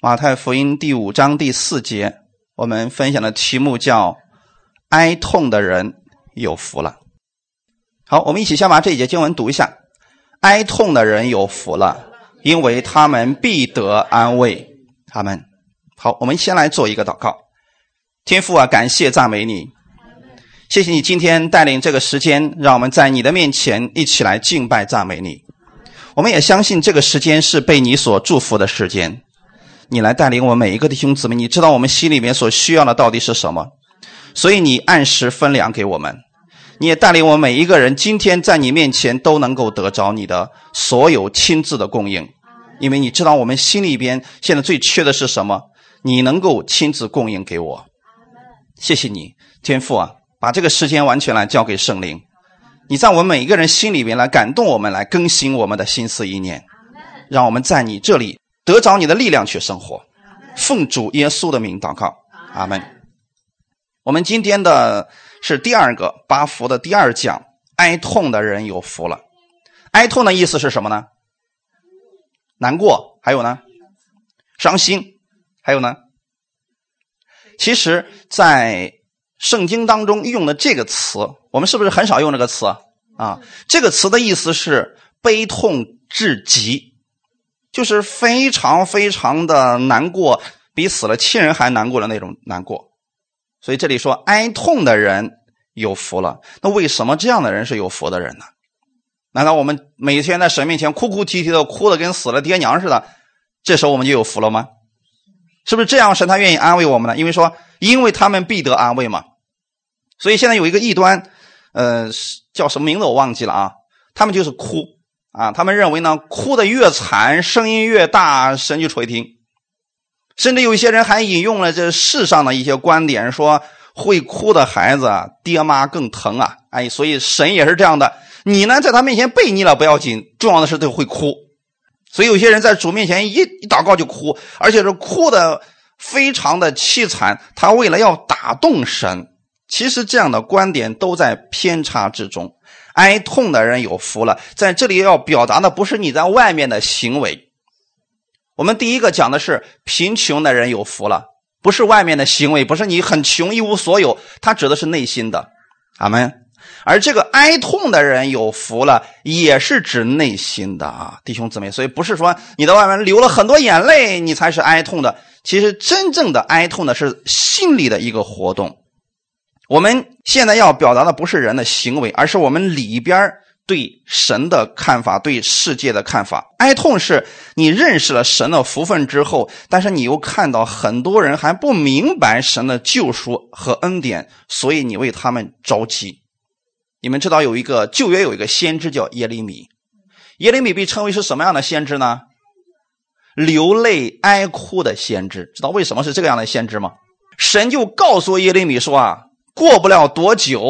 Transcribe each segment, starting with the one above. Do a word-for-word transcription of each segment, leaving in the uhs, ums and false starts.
马太福音第五章第四节，我们分享的题目叫哀痛的人有福了。好，我们一起先把这一节经文读一下。哀痛的人有福了，因为他们必得安慰。阿们。好，我们先来做一个祷告。天父啊，感谢赞美你，谢谢你今天带领这个时间，让我们在你的面前一起来敬拜赞美你。我们也相信这个时间是被你所祝福的时间，你来带领我们每一个弟兄姊妹，你知道我们心里面所需要的到底是什么，所以你按时分粮给我们，你也带领我们每一个人今天在你面前都能够得着你的所有亲自的供应，因为你知道我们心里边现在最缺的是什么，你能够亲自供应给我。谢谢你天父啊，把这个时间完全来交给圣灵，你在我们每一个人心里面来感动我们，来更新我们的心思意念，让我们在你这里得着你的力量去生活。奉主耶稣的名祷告，阿们。我们今天的是第二个八福的第二讲，哀痛的人有福了。哀痛的意思是什么呢？难过，还有呢伤心，还有呢，其实在圣经当中用的这个词，我们是不是很少用这个词啊？这个词的意思是悲痛至极，就是非常非常的难过，比死了亲人还难过的那种难过。所以这里说哀痛的人有福了。那为什么这样的人是有福的人呢？难道我们每天在神面前哭哭啼啼的，哭得跟死了爹娘似的，这时候我们就有福了吗？是不是这样神他愿意安慰我们呢？因为说因为他们必得安慰嘛。所以现在有一个异端，呃，叫什么名字我忘记了啊。他们就是哭啊，他们认为呢，哭得越惨，声音越大，神就垂听。甚至有一些人还引用了这世上的一些观点，说会哭的孩子，爹妈更疼啊。哎，所以神也是这样的。你呢，在他面前悖逆了不要紧，重要的是对会哭。所以有些人在主面前一一祷告就哭，而且是哭的非常的凄惨，他为了要打动神。其实这样的观点都在偏差之中。哀痛的人有福了，在这里要表达的不是你在外面的行为。我们第一个讲的是贫穷的人有福了，不是外面的行为，不是你很穷一无所有，他指的是内心的。阿们。而这个哀痛的人有福了，也是指内心的啊，弟兄姊妹。所以不是说你在外面流了很多眼泪你才是哀痛的，其实真正的哀痛的是心理的一个活动。我们现在要表达的不是人的行为，而是我们里边对神的看法，对世界的看法。哀痛是你认识了神的福分之后，但是你又看到很多人还不明白神的救赎和恩典，所以你为他们着急。你们知道有一个旧约有一个先知叫耶利米，耶利米被称为是什么样的先知呢？流泪哀哭的先知。知道为什么是这个样的先知吗？神就告诉耶利米说啊，过不了多久，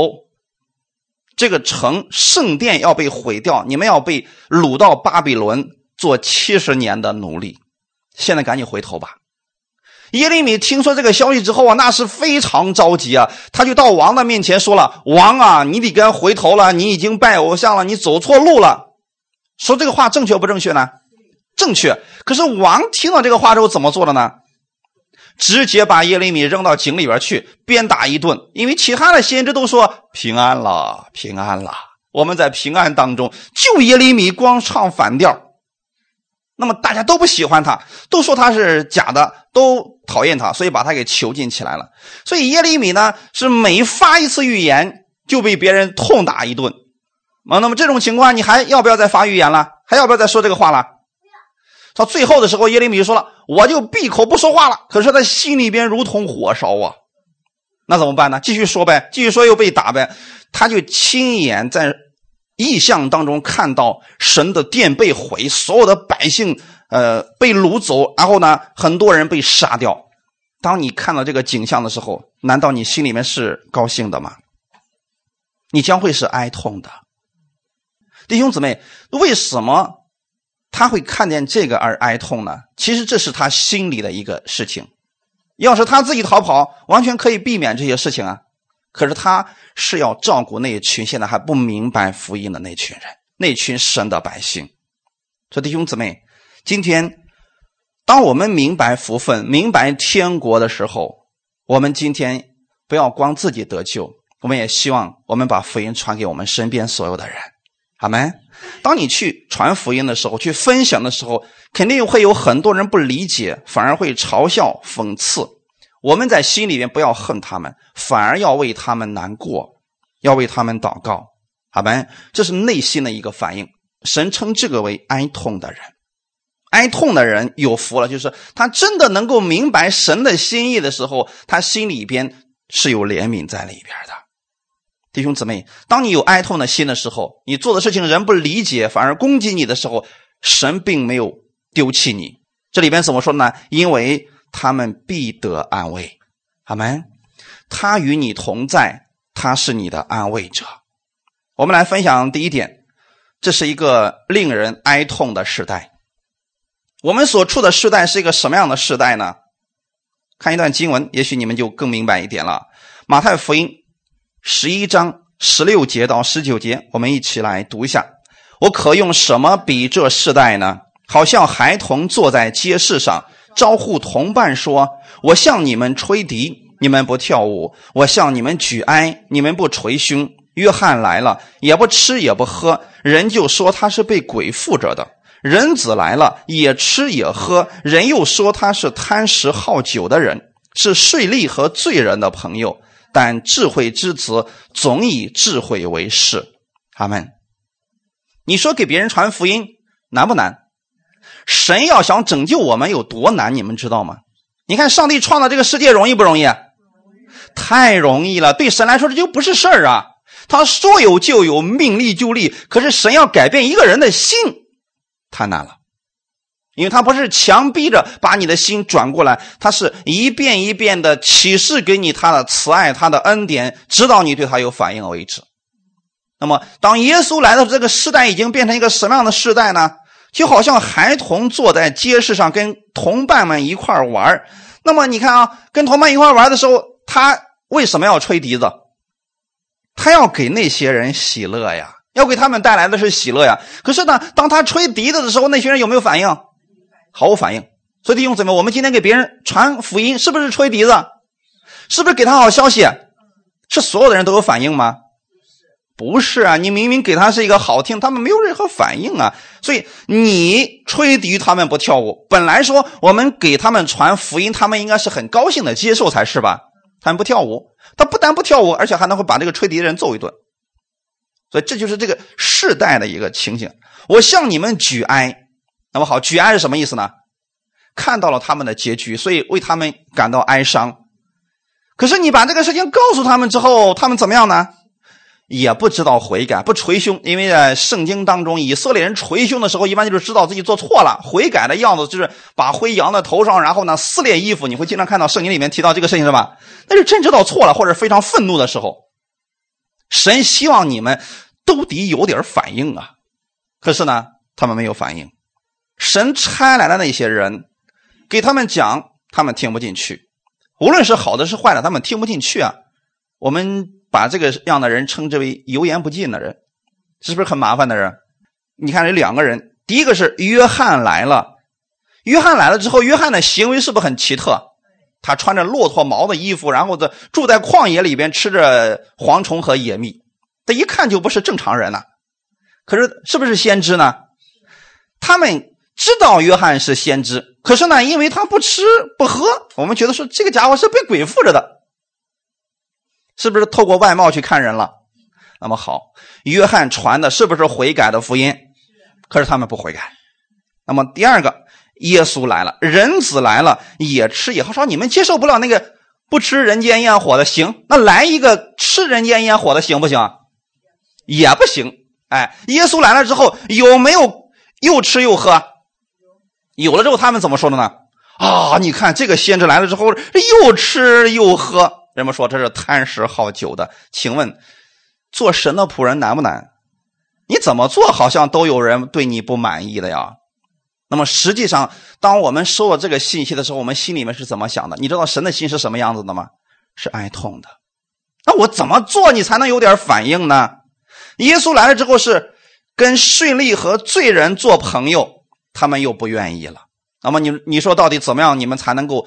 这个城圣殿要被毁掉，你们要被掳到巴比伦做七十年的奴隶，现在赶紧回头吧。耶利米听说这个消息之后啊，那是非常着急啊，他就到王的面前说了，王啊，你得跟回头了，你已经拜偶像了，你走错路了。说这个话正确不正确呢？正确。可是王听到这个话之后怎么做的呢？直接把耶利米扔到井里边去鞭打一顿。因为其他的先知都说平安了平安了，我们在平安当中，就耶利米光唱反调，那么大家都不喜欢他，都说他是假的，都讨厌他，所以把他给囚禁起来了。所以耶利米呢，是每发一次预言就被别人痛打一顿。那么这种情况你还要不要再发预言了？还要不要再说这个话了？到最后的时候，耶利米说了，我就闭口不说话了。可是他心里边如同火烧啊，那怎么办呢？继续说呗，继续说又被打呗。他就亲眼在异象当中看到神的殿被毁，所有的百姓呃被掳走，然后呢很多人被杀掉。当你看到这个景象的时候，难道你心里面是高兴的吗？你将会是哀痛的。弟兄姊妹，为什么他会看见这个而哀痛呢？其实这是他心里的一个事情，要是他自己逃跑，完全可以避免这些事情啊。可是他是要照顾那一群现在还不明白福音的那群人，那群神的百姓。所以弟兄姊妹，今天当我们明白福分、明白天国的时候，我们今天不要光自己得救，我们也希望我们把福音传给我们身边所有的人。阿们。当你去传福音的时候，去分享的时候，肯定会有很多人不理解，反而会嘲笑、讽刺。我们在心里面不要恨他们，反而要为他们难过，要为他们祷告。阿们。这是内心的一个反应。神称这个为哀痛的人。哀痛的人有福了，就是他真的能够明白神的心意的时候，他心里边是有怜悯在里边的。弟兄姊妹，当你有哀痛的心的时候，你做的事情人不理解，反而攻击你的时候，神并没有丢弃你。这里边怎么说呢？因为他们必得安慰。阿们。他与你同在，他是你的安慰者。我们来分享第一点，这是一个令人哀痛的时代。我们所处的时代是一个什么样的时代呢？看一段经文，也许你们就更明白一点了。马太福音十一章十六节到十九节，我们一起来读一下。我可用什么比这世代呢？好像孩童坐在街市上，招呼同伴说，我向你们吹笛，你们不跳舞；我向你们举哀，你们不捶胸。约翰来了，也不吃也不喝，人就说他是被鬼附着的。人子来了，也吃也喝，人又说他是贪食好酒的人，是税吏和罪人的朋友。但智慧之子总以智慧为是。阿们。你说给别人传福音难不难？神要想拯救我们有多难你们知道吗？你看上帝创造这个世界容易不容易？太容易了。对神来说这就不是事儿啊，他说有就有，命立就立。可是神要改变一个人的心太难了，因为他不是强逼着把你的心转过来，他是一遍一遍的启示给你他的慈爱，他的恩典，直到你对他有反应为止。那么当耶稣来的这个世代已经变成一个什么样的世代呢？就好像孩童坐在街市上跟同伴们一块玩。那么你看啊，跟同伴一块玩的时候，他为什么要吹笛子？他要给那些人喜乐呀，要给他们带来的是喜乐呀。可是呢，当他吹笛子的时候，那群人有没有反应？毫无反应。所以弟兄姊妹，我们今天给别人传福音，是不是吹笛子？是不是给他好消息？是所有的人都有反应吗？不是啊，你明明给他是一个好听，他们没有任何反应啊。所以你吹笛，他们不跳舞。本来说我们给他们传福音，他们应该是很高兴的接受才是吧？他们不跳舞，他不但不跳舞，而且还能会把这个吹笛的人揍一顿。所以这就是这个世代的一个情形。我向你们举哀，那么好，举哀是什么意思呢？看到了他们的结局，所以为他们感到哀伤。可是你把这个事情告诉他们之后，他们怎么样呢？也不知道悔改，不捶胸。因为在圣经当中，以色列人捶胸的时候，一般就是知道自己做错了。悔改的样子就是把灰扬在头上，然后呢撕裂衣服。你会经常看到圣经里面提到这个事情是吧？那是真知道错了，或者非常愤怒的时候。神希望你们都得有点反应啊，可是呢，他们没有反应。神差来的那些人，给他们讲，他们听不进去。无论是好的是坏的，他们听不进去啊。我们把这个样的人称之为油盐不进的人，是不是很麻烦的人？你看有两个人，第一个是约翰来了。约翰来了之后，约翰的行为是不是很奇特？他穿着骆驼毛的衣服，然后住在旷野里边，吃着蝗虫和野蜜，他一看就不是正常人了、啊。可是是不是先知呢？他们知道约翰是先知，可是呢，因为他不吃不喝，我们觉得说这个家伙是被鬼附着的，是不是透过外貌去看人了？那么好，约翰传的是不是悔改的福音？可是他们不悔改。那么第二个，耶稣来了，人子来了，也吃也喝。说你们接受不了那个不吃人间烟火的，行，那来一个吃人间烟火的行不行？也不行。哎，耶稣来了之后有没有又吃又喝？有了之后他们怎么说的呢？啊，你看这个先知来了之后又吃又喝，人们说这是贪食好酒的。请问做神的仆人难不难？你怎么做好像都有人对你不满意的呀。那么实际上当我们收到这个信息的时候，我们心里面是怎么想的？你知道神的心是什么样子的吗？是哀痛的。那我怎么做你才能有点反应呢？耶稣来了之后是跟税吏和罪人做朋友，他们又不愿意了。那么你你说到底怎么样你们才能够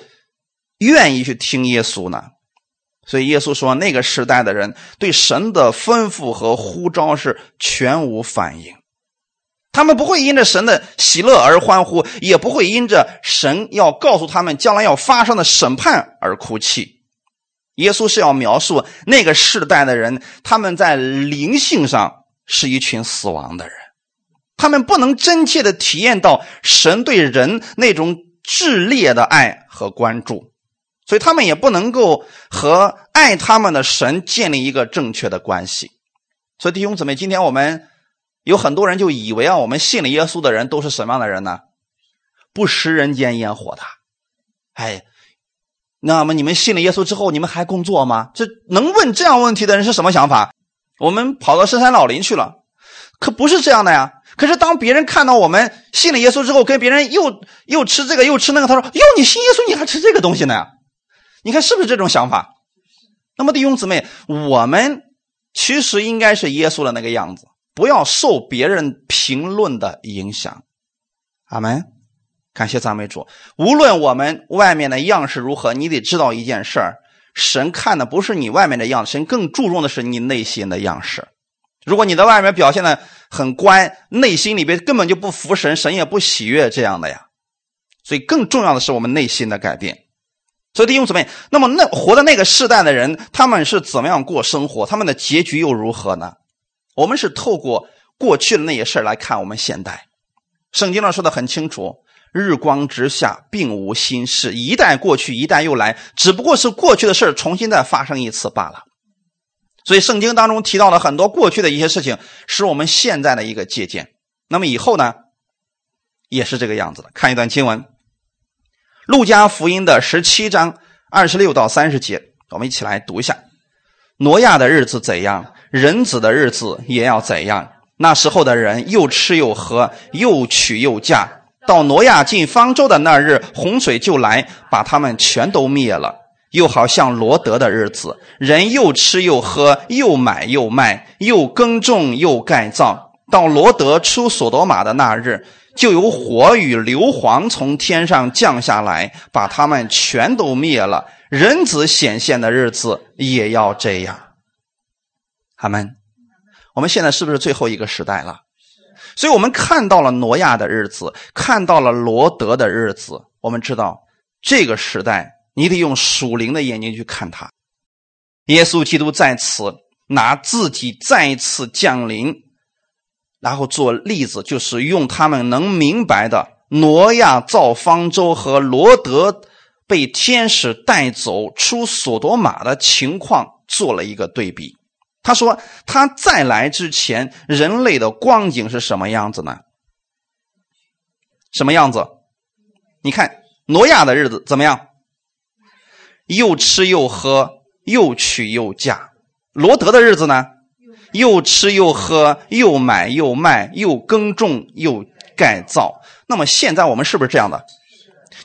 愿意去听耶稣呢？所以耶稣说那个时代的人对神的吩咐和呼召是全无反应，他们不会因着神的喜乐而欢呼，也不会因着神要告诉他们将来要发生的审判而哭泣。耶稣是要描述那个世代的人，他们在灵性上是一群死亡的人，他们不能真切的体验到神对人那种炽烈的爱和关注，所以他们也不能够和爱他们的神建立一个正确的关系。所以弟兄姊妹，今天我们有很多人就以为啊，我们信了耶稣的人都是什么样的人呢？不食人间烟火的。哎，那么你们信了耶稣之后，你们还工作吗？这能问这样问题的人是什么想法？我们跑到深山老林去了，可不是这样的呀。可是当别人看到我们信了耶稣之后，跟别人又又吃这个又吃那个，他说：“哟，你信耶稣你还吃这个东西呢？”你看是不是这种想法？那么弟兄姊妹，我们其实应该是耶稣的那个样子。不要受别人评论的影响，阿们。感谢赞美主。无论我们外面的样式如何，你得知道一件事儿：神看的不是你外面的样式，神更注重的是你内心的样式。如果你在外面表现的很乖，内心里边根本就不服神，神也不喜悦这样的呀。所以更重要的是我们内心的改变。所以弟兄姊妹，那么那活在那个世代的人，他们是怎么样过生活？他们的结局又如何呢？我们是透过过去的那些事来看我们现代。圣经上说的很清楚，日光之下并无新事，一代过去一代又来，只不过是过去的事重新再发生一次罢了。所以圣经当中提到了很多过去的一些事情，是我们现在的一个借鉴。那么以后呢也是这个样子的。看一段经文，路加福音的十七章二十六到三十节，我们一起来读一下。挪亚的日子怎样，人子的日子也要怎样。那时候的人又吃又喝，又娶又嫁。到挪亚进方舟的那日，洪水就来，把他们全都灭了。又好像罗德的日子，人又吃又喝，又买又卖，又耕种又盖造。到罗德出索多玛的那日，就有火与硫磺从天上降下来，把他们全都灭了。人子显现的日子也要这样。阿们。我们现在是不是最后一个时代了？所以我们看到了挪亚的日子，看到了罗德的日子，我们知道这个时代你得用属灵的眼睛去看它。耶稣基督在此拿自己再一次降临，然后做例子，就是用他们能明白的挪亚造方舟和罗德被天使带走出索多玛的情况做了一个对比。他说他再来之前人类的光景是什么样子呢？什么样子？你看挪亚的日子怎么样？又吃又喝，又娶又嫁。罗德的日子呢？又吃又喝，又买又卖，又耕种又盖造。那么现在我们是不是这样的？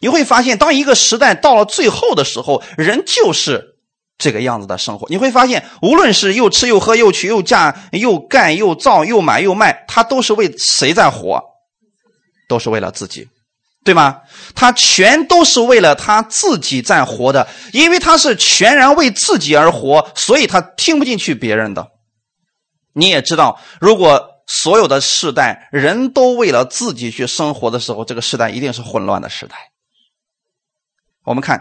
你会发现当一个时代到了最后的时候，人就是这个样子的生活。你会发现无论是又吃又喝，又娶又嫁，又盖又造，又买又卖，他都是为谁在活？都是为了自己，对吗？他全都是为了他自己在活的。因为他是全然为自己而活，所以他听不进去别人的。你也知道，如果所有的世代人都为了自己去生活的时候，这个世代一定是混乱的时代。我们看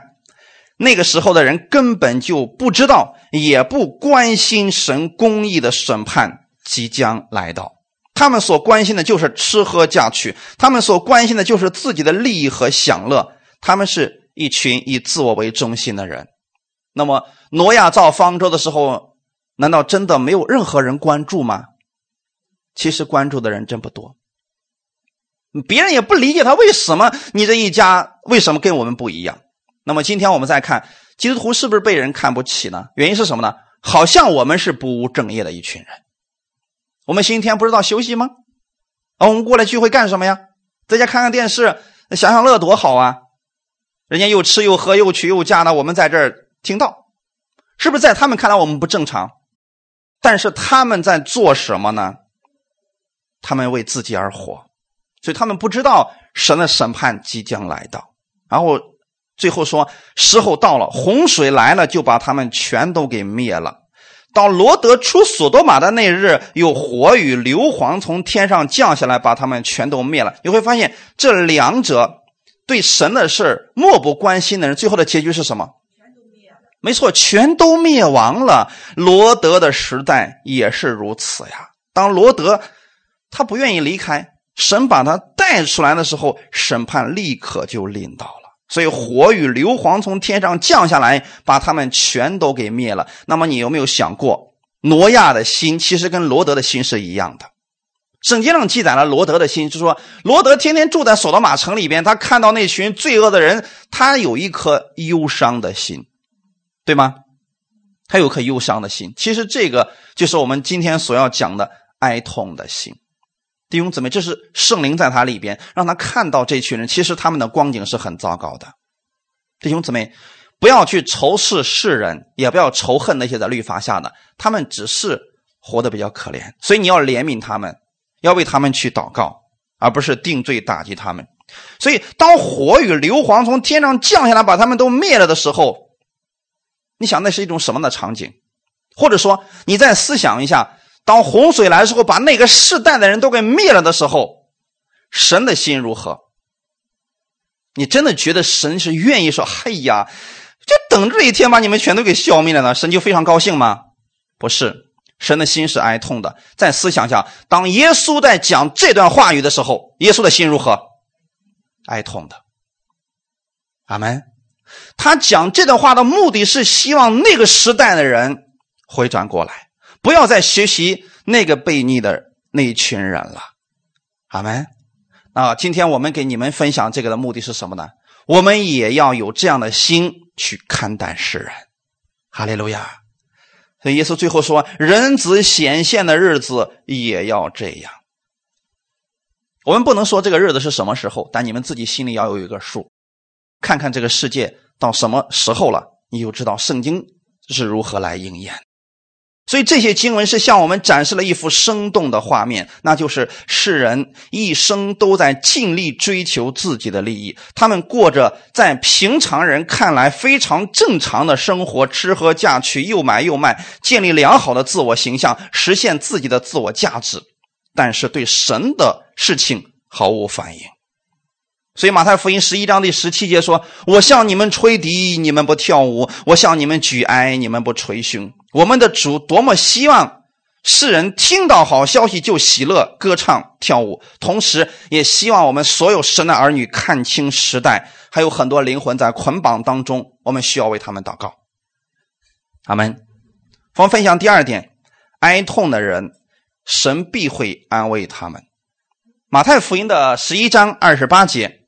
那个时候的人根本就不知道，也不关心神公义的审判即将来到。他们所关心的就是吃喝嫁娶，他们所关心的就是自己的利益和享乐。他们是一群以自我为中心的人。那么挪亚造方舟的时候，难道真的没有任何人关注吗？其实关注的人真不多，别人也不理解他为什么你这一家为什么跟我们不一样。那么今天我们再看基督徒是不是被人看不起呢？原因是什么呢？好像我们是不务正业的一群人。我们星期天不知道休息吗？哦，我们过来聚会干什么呀？在家看看电视想想乐多好啊。人家又吃又喝又娶又嫁呢，我们在这儿听到，是不是在他们看来我们不正常？但是他们在做什么呢？他们为自己而活。所以他们不知道神的审判即将来到。然后最后说，时候到了，洪水来了，就把他们全都给灭了。到罗德出索多玛的那日，有火与硫磺从天上降下来，把他们全都灭了。你会发现这两者对神的事漠不关心的人，最后的结局是什么？没错，全都灭亡了。罗德的时代也是如此呀。当罗德他不愿意离开，神把他带出来的时候，审判立刻就临到了。所以火与硫磺从天上降下来，把他们全都给灭了。那么你有没有想过，挪亚的心其实跟罗德的心是一样的。圣经上记载了罗德的心，就说罗德天天住在索多玛城里边，他看到那群罪恶的人，他有一颗忧伤的心，对吗？他有颗忧伤的心。其实这个就是我们今天所要讲的哀痛的心。弟兄姊妹，这是圣灵在他里边，让他看到这群人其实他们的光景是很糟糕的。弟兄姊妹，不要去仇视世人，也不要仇恨那些在律法下的，他们只是活得比较可怜，所以你要怜悯他们，要为他们去祷告，而不是定罪打击他们。所以当火与硫磺从天上降下来把他们都灭了的时候，你想那是一种什么样的场景？或者说你再思想一下，当洪水来的时候把那个世代的人都给灭了的时候，神的心如何？你真的觉得神是愿意说，哎呀，就等这一天把你们全都给消灭了呢，神就非常高兴吗？不是，神的心是哀痛的。再思想一下，当耶稣在讲这段话语的时候，耶稣的心如何？哀痛的。阿们。他讲这段话的目的是希望那个时代的人回转过来，不要再学习那个悖逆的那一群人了。阿们。啊，今天我们给你们分享这个的目的是什么呢？我们也要有这样的心去看待世人。哈利路亚。所以耶稣最后说，人子显现的日子也要这样。我们不能说这个日子是什么时候，但你们自己心里要有一个数，看看这个世界到什么时候了，你就知道圣经是如何来应验。所以这些经文是向我们展示了一幅生动的画面，那就是世人一生都在尽力追求自己的利益，他们过着在平常人看来非常正常的生活，吃喝嫁娶，又买又卖，建立良好的自我形象，实现自己的自我价值，但是对神的事情毫无反应。所以马太福音十一章第十七节说，我向你们吹笛，你们不跳舞，我向你们举哀，你们不捶胸。我们的主多么希望世人听到好消息就喜乐歌唱跳舞，同时也希望我们所有神的儿女看清时代，还有很多灵魂在捆绑当中，我们需要为他们祷告。阿们。我们分享第二点，哀痛的人神必会安慰他们。马太福音的十一章二十八节，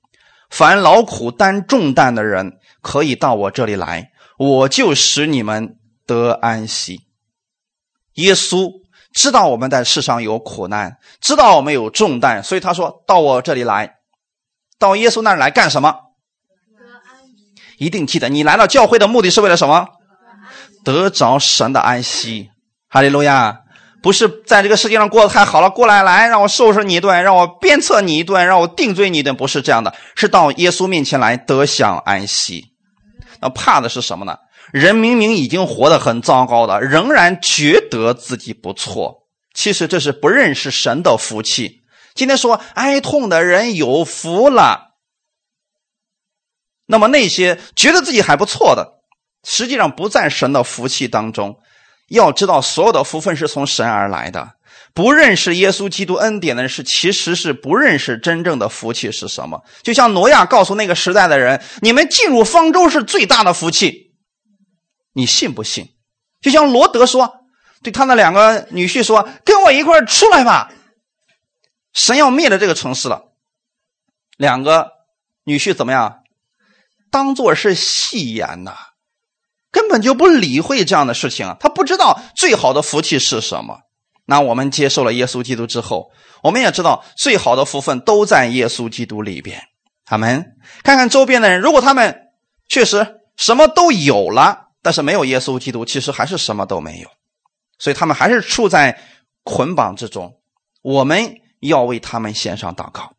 凡劳苦担重担的人可以到我这里来，我就使你们得安息。耶稣知道我们在世上有苦难，知道我们有重担，所以他说到我这里来。到耶稣那里来干什么？一定记得你来到教会的目的是为了什么？得着神的安息。哈利路亚。不是在这个世界上过得太好了，过来来让我收拾你一顿，让我鞭策你一顿，让我定罪你一顿，不是这样的，是到耶稣面前来得享安息。那怕的是什么呢？人明明已经活得很糟糕了，仍然觉得自己不错，其实这是不认识神的福气。今天说哀痛的人有福了，那么那些觉得自己还不错的，实际上不在神的福气当中。要知道所有的福分是从神而来的，不认识耶稣基督恩典的人是其实是不认识真正的福气是什么。就像挪亚告诉那个时代的人，你们进入方舟是最大的福气，你信不信？就像罗德说，对他那两个女婿说，跟我一块出来吧，神要灭了这个城市了。两个女婿怎么样？当作是戏言呐、啊，根本就不理会这样的事情、啊、他不知道最好的福气是什么。那我们接受了耶稣基督之后，我们也知道最好的福分都在耶稣基督里边。他们看看周边的人，如果他们确实什么都有了，但是没有耶稣基督，其实还是什么都没有，所以他们还是处在捆绑之中。我们要为他们献上祷告。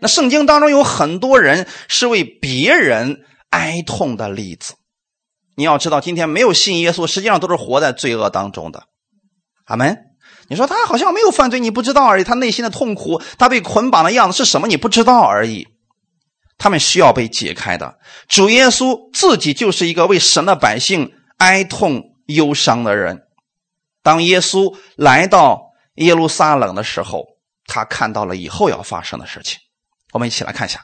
那圣经当中有很多人是为别人哀痛的例子。你要知道，今天没有信耶稣，实际上都是活在罪恶当中的。阿们。你说他好像没有犯罪，你不知道而已，他内心的痛苦，他被捆绑的样子是什么，你不知道而已。他们需要被解开的。主耶稣自己就是一个为神的百姓哀痛忧伤的人。当耶稣来到耶路撒冷的时候，他看到了以后要发生的事情。我们一起来看一下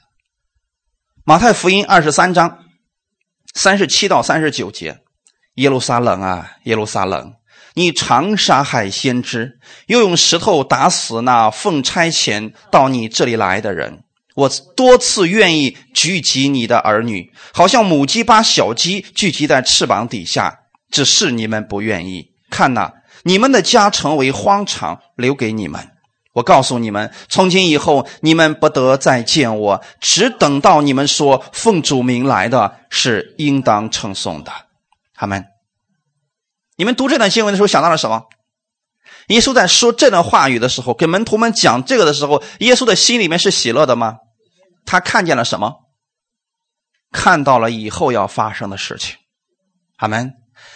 马太福音二十三章三十七到三十九节。耶路撒冷啊，耶路撒冷，你常杀害先知，又用石头打死那奉差遣到你这里来的人。我多次愿意聚集你的儿女，好像母鸡把小鸡聚集在翅膀底下，只是你们不愿意。看哪，你们的家成为荒场，留给你们。我告诉你们，从今以后你们不得再见我，只等到你们说奉主名来的是应当称颂的。阿们。你们读这段经文的时候想到了什么？耶稣在说这段话语的时候，给门徒们讲这个的时候，耶稣的心里面是喜乐的吗？他看见了什么？看到了以后要发生的事情。阿们。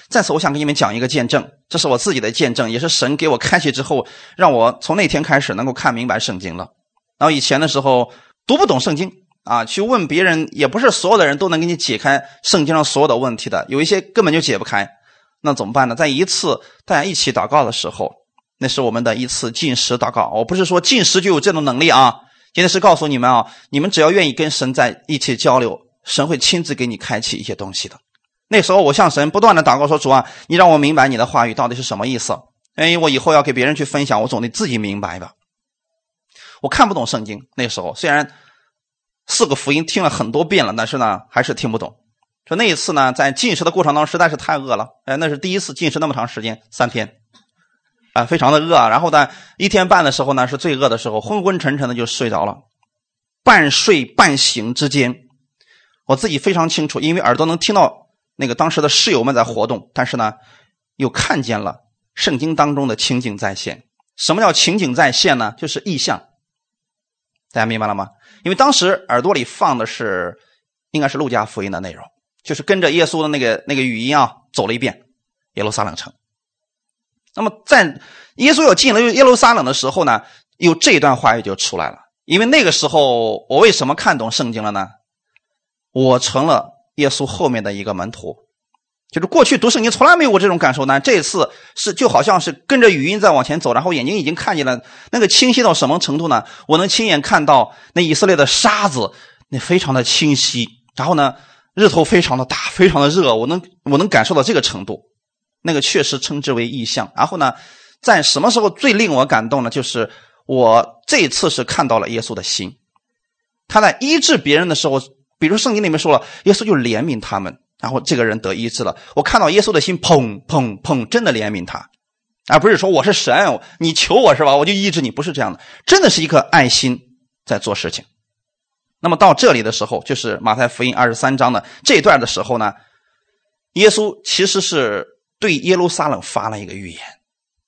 在此我想给你们讲一个见证，这是我自己的见证，也是神给我开启之后，让我从那天开始能够看明白圣经了。然后以前的时候读不懂圣经啊，去问别人也不是所有的人都能给你解开圣经上所有的问题的，有一些根本就解不开。那怎么办呢？在一次大家一起祷告的时候，那是我们的一次禁食祷告。我不是说禁食就有这种能力啊，今天是告诉你们啊，你们只要愿意跟神在一起交流，神会亲自给你开启一些东西的。那时候我向神不断的祷告说，主啊，你让我明白你的话语到底是什么意思，哎，我以后要给别人去分享，我总得自己明白吧。我看不懂圣经，那时候虽然四个福音听了很多遍了，但是呢还是听不懂。说那一次呢，在禁食的过程当中实在是太饿了，哎，那是第一次禁食那么长时间，三天啊、呃，非常的饿。然后呢，一天半的时候呢是最饿的时候，昏昏沉沉的就睡着了，半睡半醒之间，我自己非常清楚，因为耳朵能听到。那个当时的室友们在活动，但是呢又看见了圣经当中的情景再现。什么叫情景再现呢？就是意象。大家明白了吗？因为当时耳朵里放的是应该是路加福音的内容，就是跟着耶稣的那个那个语音啊走了一遍耶路撒冷城。那么在耶稣要进了耶路撒冷的时候呢，有这段话语就出来了。因为那个时候我为什么看懂圣经了呢？我成了耶稣后面的一个门徒，就是过去读圣经从来没有过这种感受呢。这一次是就好像是跟着语音在往前走，然后眼睛已经看见了，那个清晰到什么程度呢？我能亲眼看到那以色列的沙子，那非常的清晰，然后呢日头非常的大，非常的热，我能我能感受到这个程度，那个确实称之为异象。然后呢，在什么时候最令我感动呢？就是我这一次是看到了耶稣的心，他在医治别人的时候，比如圣经里面说了，耶稣就怜悯他们，然后这个人得医治了。我看到耶稣的心砰砰砰，真的怜悯他，而不是说我是神，你求我是吧，我就医治你，不是这样的，真的是一颗爱心在做事情。那么到这里的时候，就是马太福音二十三章的这一段的时候呢，耶稣其实是对耶路撒冷发了一个预言，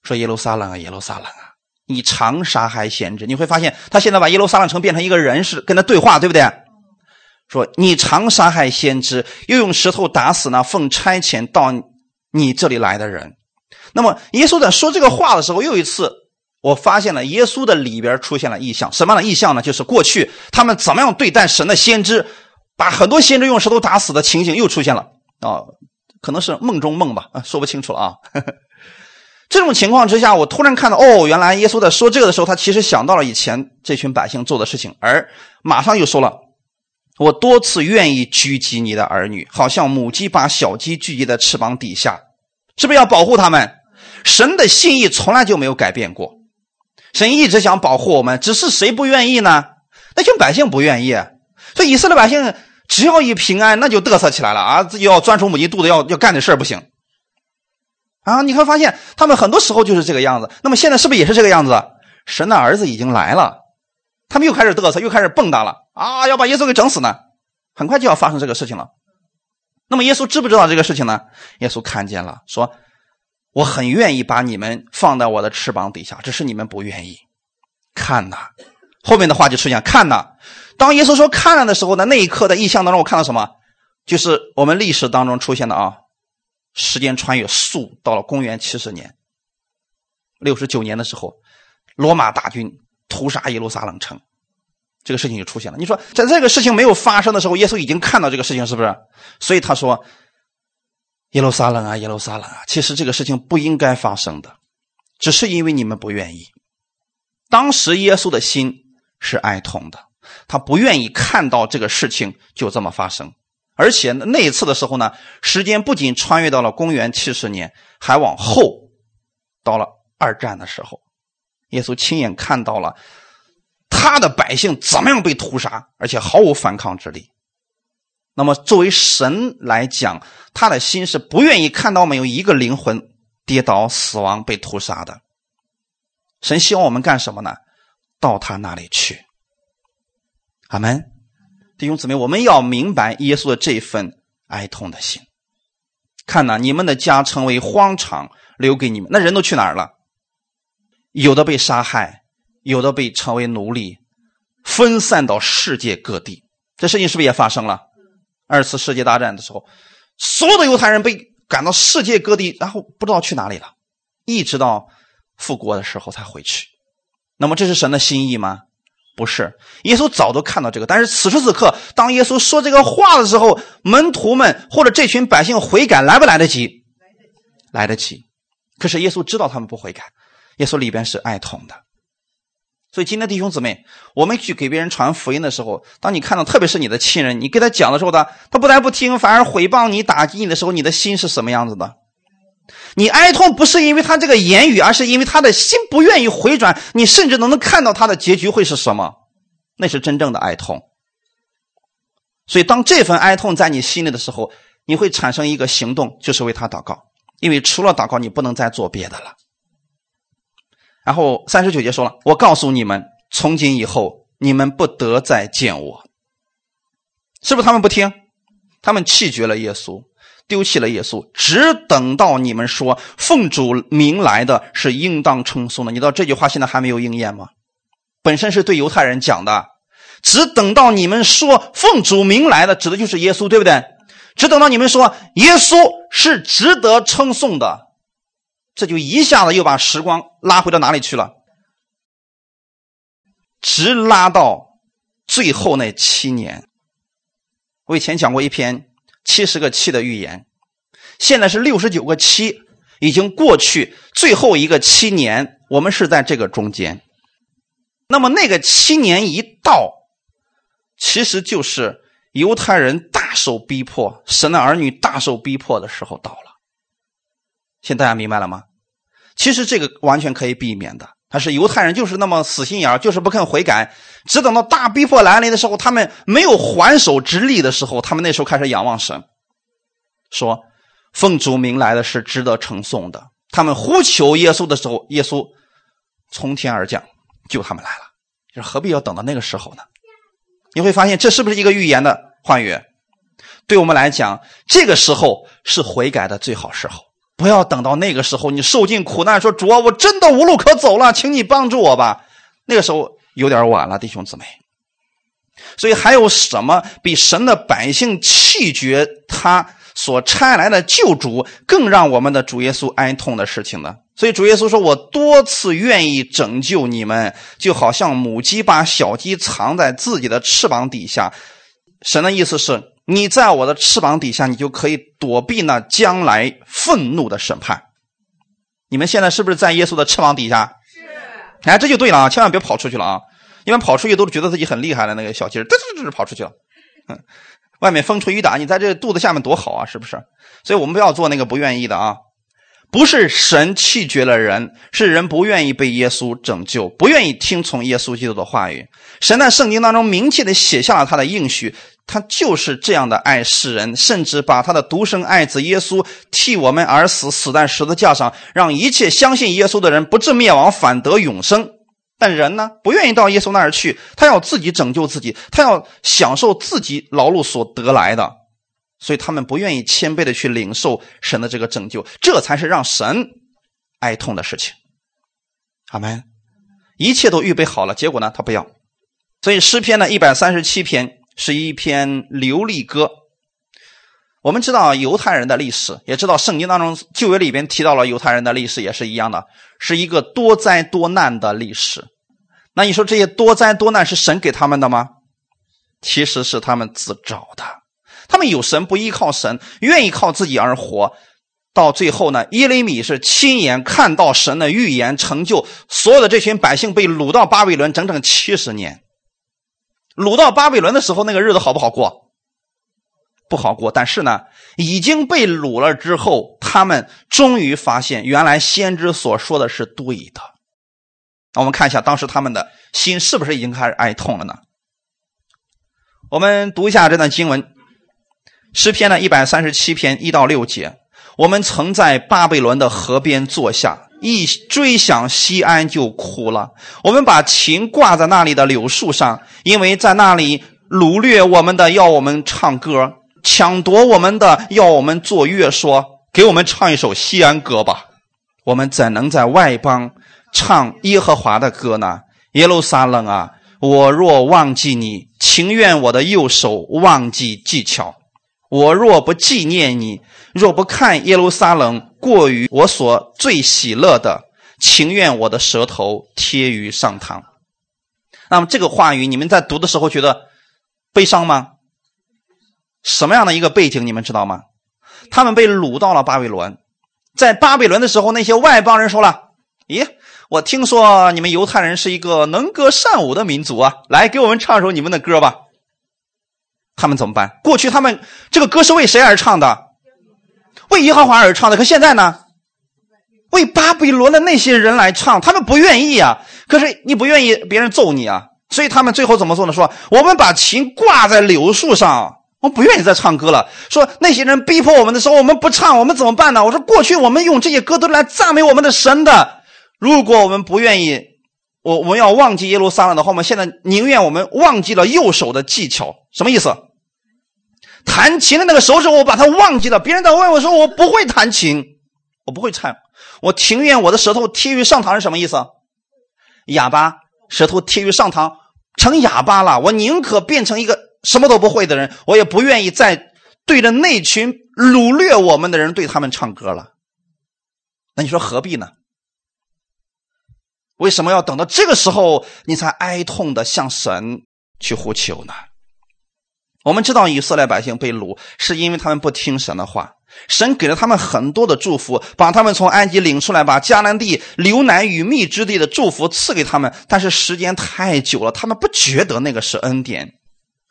说耶路撒冷啊，耶路撒冷啊，你常杀害先知。你会发现他现在把耶路撒冷城变成一个人是跟他对话，对不对？说你常杀害先知，又用石头打死那奉差遣到你这里来的人。那么耶稣在说这个话的时候，又一次我发现了耶稣的里边出现了异象。什么样的异象呢？就是过去他们怎么样对待神的先知，把很多先知用石头打死的情景又出现了啊、哦，可能是梦中梦吧，说不清楚了啊。呵呵这种情况之下，我突然看到，哦，原来耶稣在说这个的时候，他其实想到了以前这群百姓做的事情，而马上又说了，我多次愿意聚集你的儿女，好像母鸡把小鸡聚集在翅膀底下，是不是要保护他们？神的心意从来就没有改变过，神一直想保护我们，只是谁不愿意呢？那群百姓不愿意，所以以色列百姓只要一平安，那就嘚瑟起来了啊！自己要钻出母鸡肚子，要要干点事儿不行啊！你看，发现他们很多时候就是这个样子。那么现在是不是也是这个样子？神的儿子已经来了，他们又开始嘚瑟，又开始蹦跶了。啊，要把耶稣给整死呢，很快就要发生这个事情了。那么耶稣知不知道这个事情呢？耶稣看见了，说我很愿意把你们放在我的翅膀底下，只是你们不愿意。看哪，后面的话就出现看呐。当耶稣说看呐的时候呢，那一刻的意象当中，我看到什么？就是我们历史当中出现的啊，时间穿越速到了公元七十年，六十九年的时候，罗马大军屠杀耶路撒冷城，这个事情就出现了。你说在这个事情没有发生的时候，耶稣已经看到这个事情，是不是？所以他说：“耶路撒冷啊，耶路撒冷啊，其实这个事情不应该发生的，只是因为你们不愿意。”当时耶稣的心是哀痛的，他不愿意看到这个事情就这么发生。而且那一次的时候呢，时间不仅穿越到了公元七十年，还往后到了二战的时候，耶稣亲眼看到了他的百姓怎么样被屠杀，而且毫无反抗之力。那么作为神来讲，他的心是不愿意看到我们有一个灵魂跌倒、死亡、被屠杀的。神希望我们干什么呢？到他那里去。阿们。弟兄姊妹，我们要明白耶稣的这份哀痛的心。看哪，你们的家成为荒场，留给你们。那人都去哪儿了？有的被杀害，有的被成为奴隶，分散到世界各地。这事情是不是也发生了？二次世界大战的时候，所有的犹太人被赶到世界各地，然后不知道去哪里了，一直到复国的时候才回去。那么这是神的心意吗？不是。耶稣早都看到这个，但是此时此刻当耶稣说这个话的时候，门徒们或者这群百姓悔改来不来得及？来得及。可是耶稣知道他们不悔改，耶稣里边是哀痛的。所以今天弟兄姊妹，我们去给别人传福音的时候，当你看到特别是你的亲人，你给他讲的时候呢，他不但不听，反而毁谤你、打击你的时候，你的心是什么样子的？你哀痛不是因为他这个言语，而是因为他的心不愿意回转，你甚至能看到他的结局会是什么，那是真正的哀痛。所以当这份哀痛在你心里的时候，你会产生一个行动，就是为他祷告，因为除了祷告你不能再做别的了。然后三十九节说了，我告诉你们，从今以后你们不得再见我。是不是他们不听？他们弃绝了耶稣，丢弃了耶稣，只等到你们说奉主名来的是应当称颂的。你知道这句话现在还没有应验吗？本身是对犹太人讲的，只等到你们说奉主名来的，指的就是耶稣，对不对？只等到你们说耶稣是值得称颂的。这就一下子又把时光拉回到哪里去了？直拉到最后那七年。我以前讲过一篇七十个七的预言，现在是六十九个七，已经过去最后一个七年，我们是在这个中间。那么那个七年一到，其实就是犹太人大受逼迫，神的儿女大受逼迫的时候到了。现在大家明白了吗？其实这个完全可以避免的，但是犹太人就是那么死心眼，就是不肯悔改，只等到大逼迫来临的时候，他们没有还手之力的时候，他们那时候开始仰望神，说奉主名来的是值得称颂的。他们呼求耶稣的时候，耶稣从天而降救他们来了。就是何必要等到那个时候呢？你会发现这是不是一个预言的幻觉？对我们来讲，这个时候是悔改的最好时候，不要等到那个时候你受尽苦难，说主啊，我真的无路可走了，请你帮助我吧。那个时候有点晚了，弟兄姊妹。所以还有什么比神的百姓弃绝他所差来的救主更让我们的主耶稣哀痛的事情呢？所以主耶稣说，我多次愿意拯救你们，就好像母鸡把小鸡藏在自己的翅膀底下。神的意思是，你在我的翅膀底下，你就可以躲避那将来愤怒的审判。你们现在是不是在耶稣的翅膀底下？是。哎，这就对了啊！千万别跑出去了啊！一般跑出去都是觉得自己很厉害的那个小鸡儿，嘚嘚跑出去了。嗯，外面风吹雨打，你在这肚子下面多好啊，是不是？所以我们不要做那个不愿意的啊！不是神弃绝了人，是人不愿意被耶稣拯救，不愿意听从耶稣基督的话语。神在圣经当中明确地写下了他的应许，他就是这样的爱世人，甚至把他的独生爱子耶稣替我们而死，死在十字架上，让一切相信耶稣的人不至灭亡，反得永生。但人呢，不愿意到耶稣那儿去，他要自己拯救自己，他要享受自己劳碌所得来的，所以他们不愿意谦卑的去领受神的这个拯救，这才是让神哀痛的事情。阿们。一切都预备好了，结果呢，他不要。所以诗篇呢一百三十七篇是一篇流利歌。我们知道犹太人的历史，也知道圣经当中旧约里边提到了犹太人的历史也是一样的，是一个多灾多难的历史。那你说这些多灾多难是神给他们的吗？其实是他们自找的，他们有神不依靠神，愿意靠自己而活。到最后呢，耶利米是亲眼看到神的预言成就，所有的这群百姓被掳到巴比伦整整七十年。掳到巴比伦的时候，那个日子好不好过？不好过。但是呢，已经被掳了之后，他们终于发现原来先知所说的是对的。那我们看一下当时他们的心是不是已经开始哀痛了呢？我们读一下这段经文，诗篇呢一百三十七篇一到六节。我们曾在巴比伦的河边坐下，一追想西安就哭了。我们把琴挂在那里的柳树上，因为在那里掳掠我们的要我们唱歌，抢夺我们的要我们作乐，说给我们唱一首西安歌吧。我们怎能在外邦唱耶和华的歌呢？耶路撒冷啊，我若忘记你，情愿我的右手忘记技巧。我若不纪念你，若不看耶路撒冷过于我所最喜乐的，情愿我的舌头贴于上膛。那么这个话语你们在读的时候觉得悲伤吗？什么样的一个背景你们知道吗？他们被掳到了巴比伦，在巴比伦的时候，那些外邦人说了，咦，我听说你们犹太人是一个能歌善舞的民族啊，来给我们唱首你们的歌吧。他们怎么办？过去他们这个歌是为谁而唱的？为耶和华而唱的。可现在呢，为巴比伦的那些人来唱，他们不愿意啊。可是你不愿意，别人揍你啊。所以他们最后怎么做呢？说我们把琴挂在柳树上，我们不愿意再唱歌了。说那些人逼迫我们的时候，我们不唱，我们怎么办呢？我说过去我们用这些歌都来赞美我们的神的，如果我们不愿意，我我们要忘记耶路撒冷的话，我们现在宁愿我们忘记了右手的技巧。什么意思？弹琴的那个手指我把它忘记了，别人在问我说我不会弹琴，我不会唱，我情愿我的舌头贴于上膛是什么意思？哑巴，舌头贴于上膛，成哑巴了。我宁可变成一个什么都不会的人，我也不愿意再对着那群掳掠我们的人对他们唱歌了。那你说何必呢？为什么要等到这个时候你才哀痛的向神去呼求呢？我们知道以色列百姓被掳是因为他们不听神的话，神给了他们很多的祝福，把他们从埃及领出来，把迦南地流奶与蜜之地的祝福赐给他们，但是时间太久了，他们不觉得那个是恩典。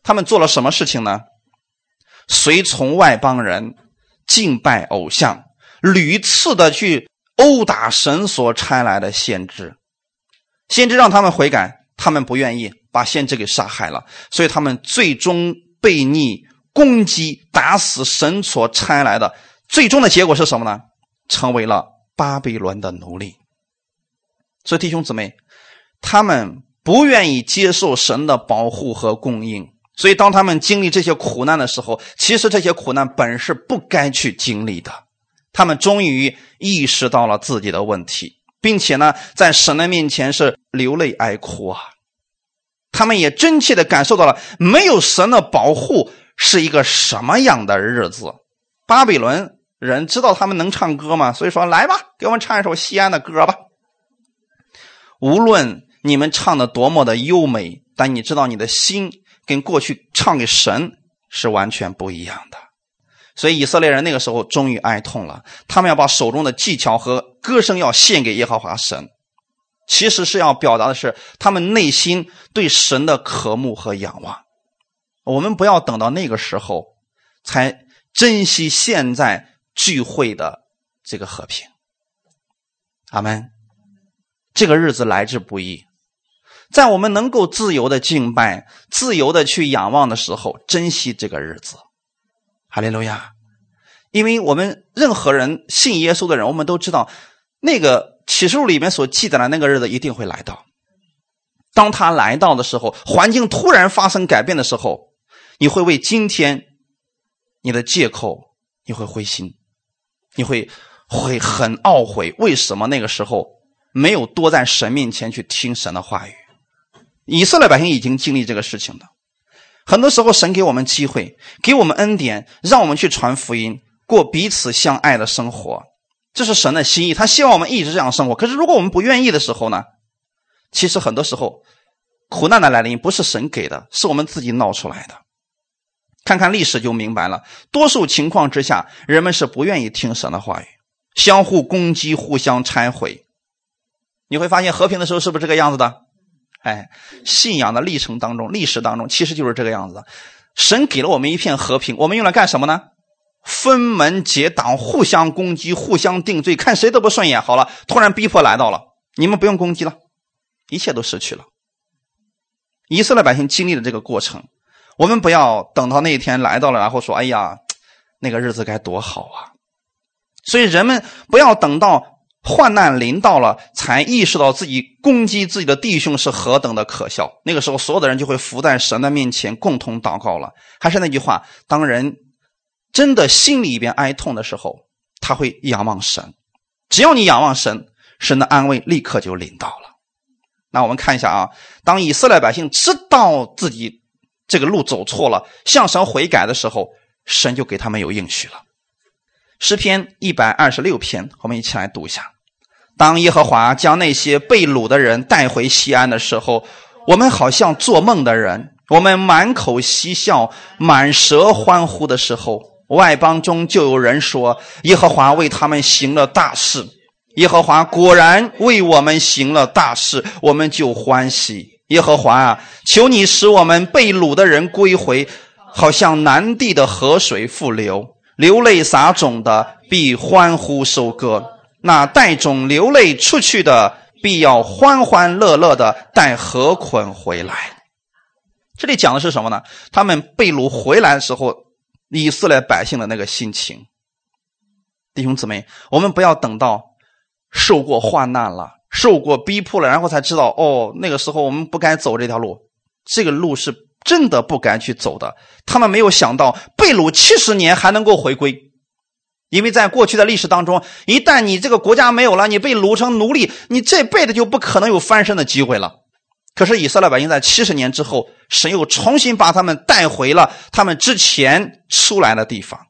他们做了什么事情呢？随从外邦人，敬拜偶像，屡次的去殴打神所差来的先知。先知让他们悔改，他们不愿意，把先知给杀害了，所以他们最终悖逆，攻击，打死神所差来的，最终的结果是什么呢？成为了巴比伦的奴隶。所以弟兄姊妹，他们不愿意接受神的保护和供应，所以当他们经历这些苦难的时候，其实这些苦难本是不该去经历的。他们终于意识到了自己的问题，并且呢，在神的面前是流泪哀哭啊。他们也真切地感受到了没有神的保护是一个什么样的日子。巴比伦人知道他们能唱歌吗？所以说来吧，给我们唱一首西安的歌吧。无论你们唱的多么的优美，但你知道你的心跟过去唱给神是完全不一样的。所以以色列人那个时候终于哀痛了，他们要把手中的技巧和歌声要献给耶和华神。其实是要表达的是他们内心对神的渴慕和仰望。我们不要等到那个时候才珍惜现在聚会的这个和平。阿们。这个日子来之不易，在我们能够自由的敬拜，自由的去仰望的时候，珍惜这个日子。哈利路亚。因为我们任何人信耶稣的人，我们都知道那个启示录里面所记载的那个日子一定会来到。当他来到的时候，环境突然发生改变的时候，你会为今天你的借口你会灰心，你会会很懊悔，为什么那个时候没有多在神面前去听神的话语。以色列百姓已经经历这个事情了。很多时候神给我们机会，给我们恩典，让我们去传福音，过彼此相爱的生活，这是神的心意，他希望我们一直这样生活。可是如果我们不愿意的时候呢，其实很多时候苦难的来临不是神给的，是我们自己闹出来的。看看历史就明白了，多数情况之下人们是不愿意听神的话语，相互攻击，互相拆毁。你会发现和平的时候是不是这个样子的？哎，信仰的历程当中，历史当中其实就是这个样子的。神给了我们一片和平，我们用来干什么呢？分门结党，互相攻击，互相定罪，看谁都不顺眼。好了，突然逼迫来到了，你们不用攻击了，一切都失去了。以色列百姓经历了这个过程，我们不要等到那一天来到了，然后说哎呀，那个日子该多好啊。所以人们不要等到患难临到了才意识到自己攻击自己的弟兄是何等的可笑，那个时候所有的人就会伏在神的面前共同祷告了。还是那句话，当人真的心里边哀痛的时候，他会仰望神，只要你仰望神，神的安慰立刻就临到了。那我们看一下啊，当以色列百姓知道自己这个路走错了，向神悔改的时候，神就给他们有应许了。诗篇一百二十六篇，我们一起来读一下。当耶和华将那些被掳的人带回西安的时候，我们好像做梦的人，我们满口嬉笑，满舌欢呼的时候，外邦中就有人说，耶和华为他们行了大事，耶和华果然为我们行了大事，我们就欢喜。耶和华啊，求你使我们被掳的人归回，好像南地的河水复流，流泪撒种的必欢呼收割，那带种流泪出去的必要欢欢乐乐的带禾捆回来。这里讲的是什么呢？他们被掳回来的时候，以色列百姓的那个心情。弟兄姊妹，我们不要等到受过患难了，受过逼迫了，然后才知道哦，那个时候我们不该走这条路，这个路是真的不该去走的。他们没有想到被掳七十年还能够回归，因为在过去的历史当中，一旦你这个国家没有了，你被掳成奴隶，你这辈子就不可能有翻身的机会了。可是以色列百姓在七十年之后，神又重新把他们带回了他们之前出来的地方，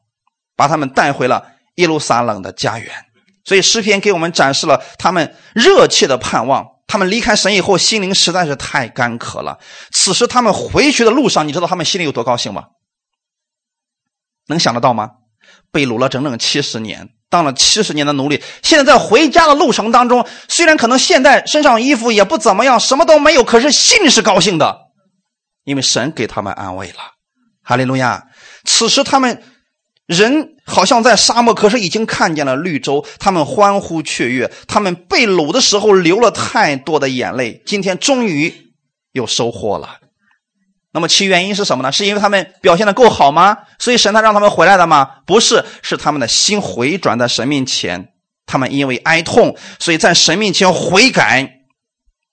把他们带回了耶路撒冷的家园。所以诗篇给我们展示了他们热切的盼望，他们离开神以后心灵实在是太干渴了。此时他们回去的路上，你知道他们心里有多高兴吗？能想得到吗？被掳了整整七十年，当了七十年的奴隶，现在在回家的路程当中，虽然可能现在身上衣服也不怎么样，什么都没有，可是心里是高兴的，因为神给他们安慰了。哈利路亚！此时他们人好像在沙漠，可是已经看见了绿洲，他们欢呼雀跃，他们被掳的时候流了太多的眼泪，今天终于有收获了。那么其原因是什么呢？是因为他们表现得够好吗？所以神他让他们回来的吗？不是，是他们的心回转在神面前，他们因为哀痛，所以在神面前悔改，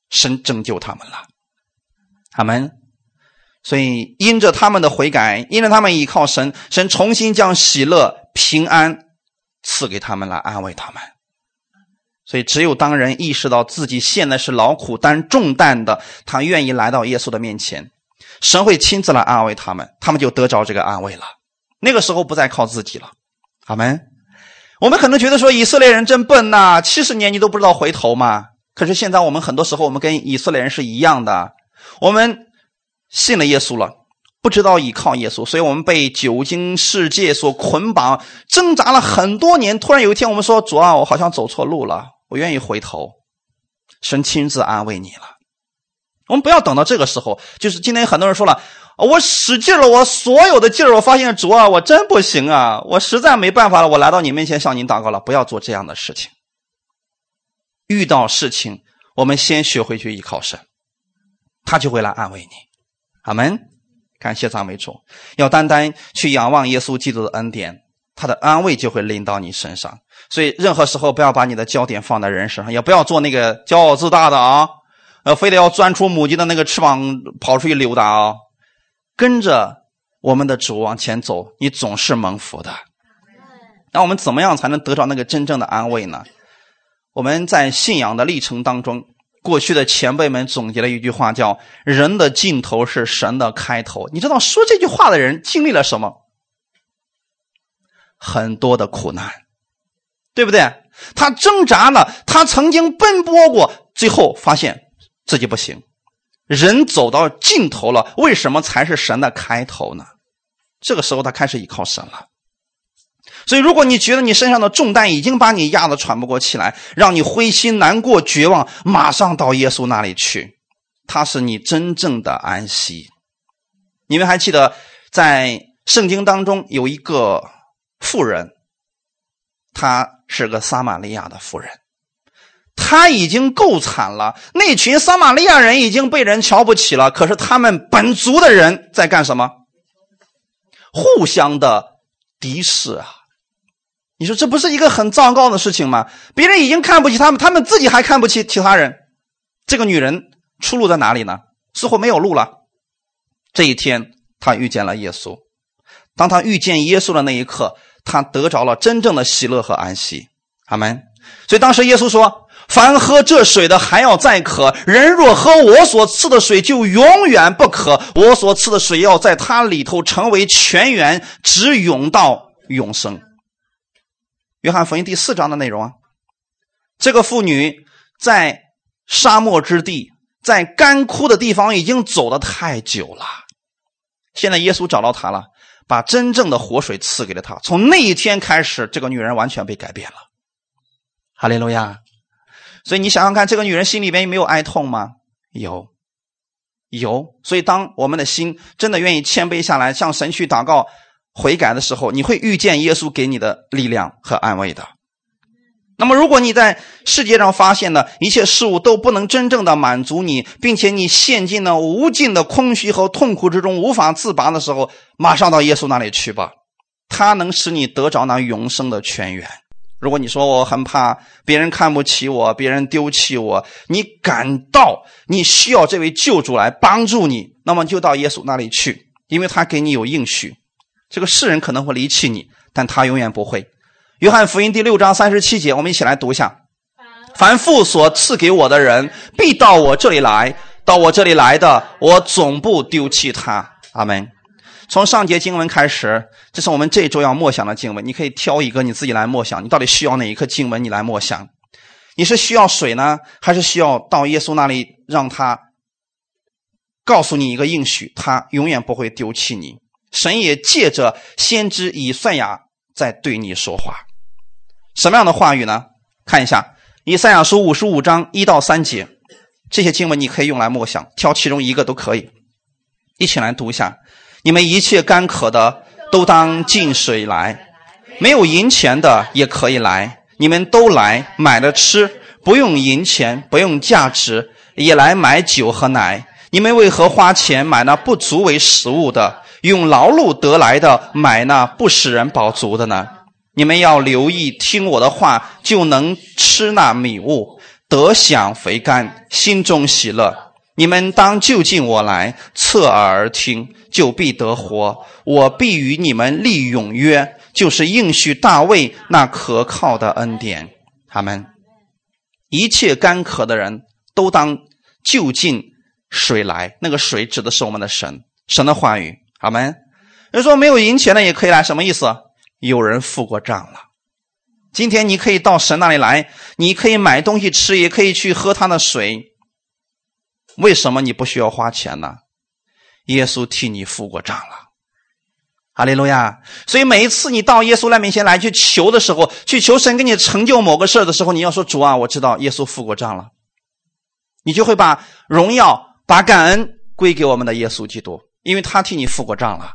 神拯救他们了。阿们。所以因着他们的悔改，因着他们依靠神，神重新将喜乐平安赐给他们来安慰他们。所以只有当人意识到自己现在是劳苦担重担的，他愿意来到耶稣的面前，神会亲自来安慰他们，他们就得着这个安慰了。那个时候不再靠自己了。阿们。我们可能觉得说以色列人真笨呐，七十年你都不知道回头嘛。可是现在我们很多时候我们跟以色列人是一样的，我们信了耶稣了，不知道倚靠耶稣，所以我们被酒精世界所捆绑，挣扎了很多年，突然有一天我们说，主啊，我好像走错路了，我愿意回头，神亲自安慰你了。我们不要等到这个时候，就是今天很多人说了，我使劲了，我所有的劲儿，我发现主啊，我真不行啊，我实在没办法了，我来到你面前向您祷告了。不要做这样的事情。遇到事情我们先学会去倚靠神，他就会来安慰你。阿们。感谢赞美主，要单单去仰望耶稣基督的恩典，他的安慰就会临到你身上。所以任何时候不要把你的焦点放在人身上，也不要做那个骄傲自大的啊，呃，非得要钻出母鸡的那个翅膀跑出去溜达啊。跟着我们的主往前走，你总是蒙福的。那我们怎么样才能得到那个真正的安慰呢？我们在信仰的历程当中过去的前辈们总结了一句话，叫人的尽头是神的开头。你知道说这句话的人经历了什么？很多的苦难，对不对？他挣扎了，他曾经奔波过，最后发现自己不行。人走到尽头了，为什么才是神的开头呢？这个时候他开始依靠神了。所以如果你觉得你身上的重担已经把你压得喘不过气来，让你灰心难过绝望，马上到耶稣那里去，他是你真正的安息。你们还记得在圣经当中有一个妇人，他是个撒玛利亚的妇人，他已经够惨了，那群撒玛利亚人已经被人瞧不起了，可是他们本族的人在干什么？互相的敌视啊！你说这不是一个很糟糕的事情吗？别人已经看不起他们，他们自己还看不起其他人。这个女人出路在哪里呢？似乎没有路了。这一天她遇见了耶稣，当她遇见耶稣的那一刻，她得着了真正的喜乐和安息。阿们。所以当时耶稣说，凡喝这水的还要再渴，人若喝我所赐的水就永远不渴，我所赐的水要在他里头成为泉源，直涌到永生。约翰福音第四章的内容啊，这个妇女在沙漠之地，在干枯的地方已经走得太久了，现在耶稣找到她了，把真正的活水赐给了她。从那一天开始，这个女人完全被改变了。哈利路亚！所以你想想看，这个女人心里边没有哀痛吗？有，有。所以当我们的心真的愿意谦卑下来，向神去祷告悔改的时候，你会遇见耶稣给你的力量和安慰的。那么如果你在世界上发现的一切事物都不能真正的满足你，并且你陷进了无尽的空虚和痛苦之中无法自拔的时候，马上到耶稣那里去吧，他能使你得着那永生的泉源。如果你说我很怕别人看不起我，别人丢弃我，你感到你需要这位救主来帮助你，那么就到耶稣那里去，因为他给你有应许。这个世人可能会离弃你，但他永远不会。约翰福音第六章三十七节，我们一起来读一下：凡父所赐给我的人，必到我这里来，到我这里来的，我总不丢弃他。阿们。从上节经文开始，这是我们这周要默想的经文，你可以挑一个你自己来默想，你到底需要哪一个经文你来默想？你是需要水呢，还是需要到耶稣那里让他告诉你一个应许，他永远不会丢弃你？神也借着先知以赛亚在对你说话。什么样的话语呢？看一下以赛亚书五十五章一到三节，这些经文你可以用来默想，挑其中一个都可以，一起来读一下。你们一切干渴的都当进水来，没有银钱的也可以来，你们都来，买了吃，不用银钱，不用价值，也来买酒和奶。你们为何花钱买那不足为食物的，用劳碌得来的买那不使人饱足的呢？你们要留意听我的话，就能吃那米物，得享肥甘，心中喜乐。你们当就近我来，侧耳而听，就必得活。我必与你们立永约，就是应许大卫那可靠的恩典。阿们。一切干渴的人都当就近水来，那个水指的是我们的神，神的话语。阿们。人说没有银钱的也可以来，什么意思？有人付过账了。今天你可以到神那里来，你可以买东西吃，也可以去喝他的水。为什么你不需要花钱呢？耶稣替你付过账了。哈利路亚！所以每一次你到耶稣面前来去求的时候，去求神给你成就某个事的时候，你要说主啊，我知道耶稣付过账了，你就会把荣耀把感恩归给我们的耶稣基督，因为他替你付过账了。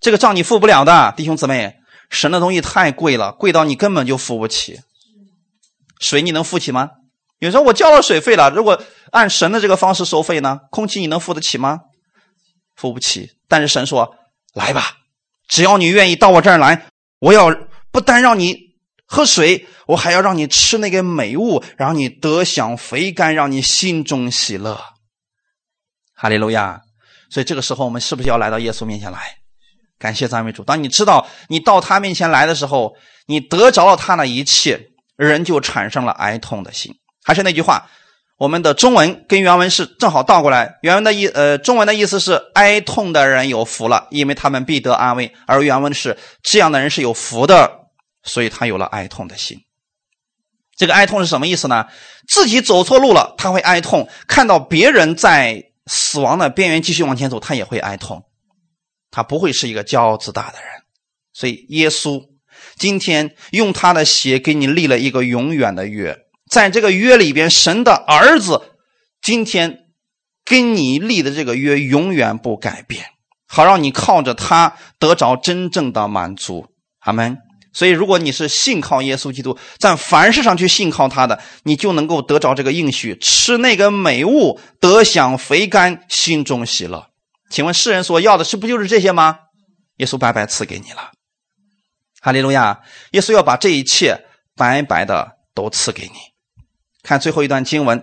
这个账你付不了的，弟兄姊妹，神的东西太贵了，贵到你根本就付不起。水你能付起吗？有时候我交了水费了，如果按神的这个方式收费呢，空气你能付得起吗？付不起。但是神说，来吧，只要你愿意到我这儿来，我要不单让你喝水，我还要让你吃那个美物，让你得享肥甘，让你心中喜乐。哈利路亚！所以这个时候我们是不是要来到耶稣面前来？感谢赞美主。当你知道你到他面前来的时候，你得着了他的一切，人就产生了哀痛的心。还是那句话，我们的中文跟原文是正好倒过来，原文的意呃中文的意思是哀痛的人有福了，因为他们必得安慰，而原文是这样的人是有福的，所以他有了哀痛的心。这个哀痛是什么意思呢？自己走错路了他会哀痛，看到别人在死亡的边缘继续往前走他也会哀痛，他不会是一个骄傲自大的人。所以耶稣今天用他的血给你立了一个永远的约，在这个约里边，神的儿子今天跟你立的这个约永远不改变，好让你靠着他得着真正的满足。阿们。所以如果你是信靠耶稣基督，在凡事上去信靠他的，你就能够得着这个应许，吃那个美物，得享肥甘，心中喜乐。请问世人所要的是不就是这些吗？耶稣白白赐给你了。哈利路亚。耶稣要把这一切白白的都赐给你。看最后一段经文，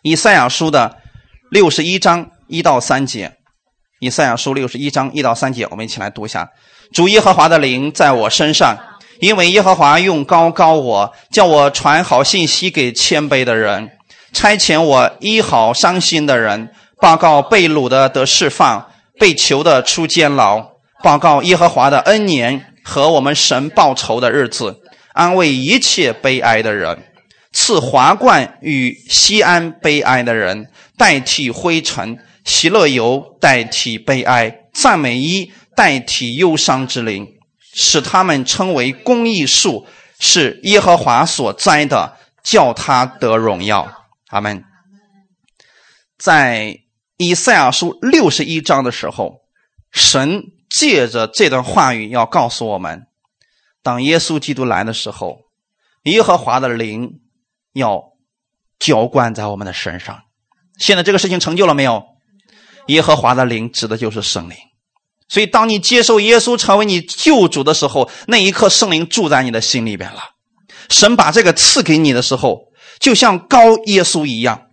以赛亚书的六十一章一到三节，以赛亚书六十一章一到三节，我们一起来读一下。主耶和华的灵在我身上，因为耶和华用膏膏我，叫我传好信息给谦卑的人，差遣我医好伤心的人，报告被掳的得释放，被囚的出监牢，报告耶和华的恩年和我们神报仇的日子，安慰一切悲哀的人，赐华冠与西安悲哀的人，代替灰尘，喜乐油代替悲哀，赞美衣代替忧伤之灵，使他们称为公义树，是耶和华所栽的，叫他得荣耀。阿们。在以赛亚书六十一章的时候，神借着这段话语要告诉我们，当耶稣基督来的时候，耶和华的灵要浇灌在我们的身上。现在这个事情成就了没有？耶和华的灵指的就是圣灵。所以当你接受耶稣成为你救主的时候，那一刻圣灵住在你的心里边了。神把这个赐给你的时候，就像膏耶稣一样。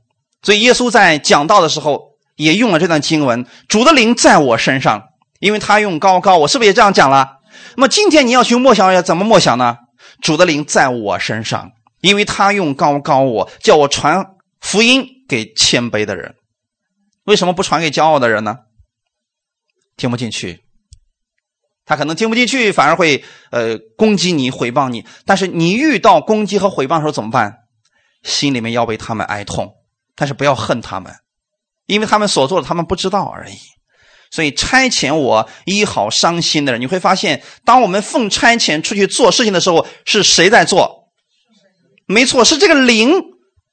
所以耶稣在讲道的时候也用了这段经文，主的灵在我身上，因为他用膏膏我，是不是也这样讲了？那么今天你要去默想，要怎么默想呢？主的灵在我身上，因为他用膏膏我，叫我传福音给谦卑的人。为什么不传给骄傲的人呢？听不进去，他可能听不进去，反而会呃攻击你、毁谤你。但是你遇到攻击和毁谤的时候怎么办？心里面要为他们哀痛，但是不要恨他们，因为他们所做的他们不知道而已。所以差遣我医好伤心的人。你会发现，当我们奉差遣出去做事情的时候，是谁在做？没错，是这个灵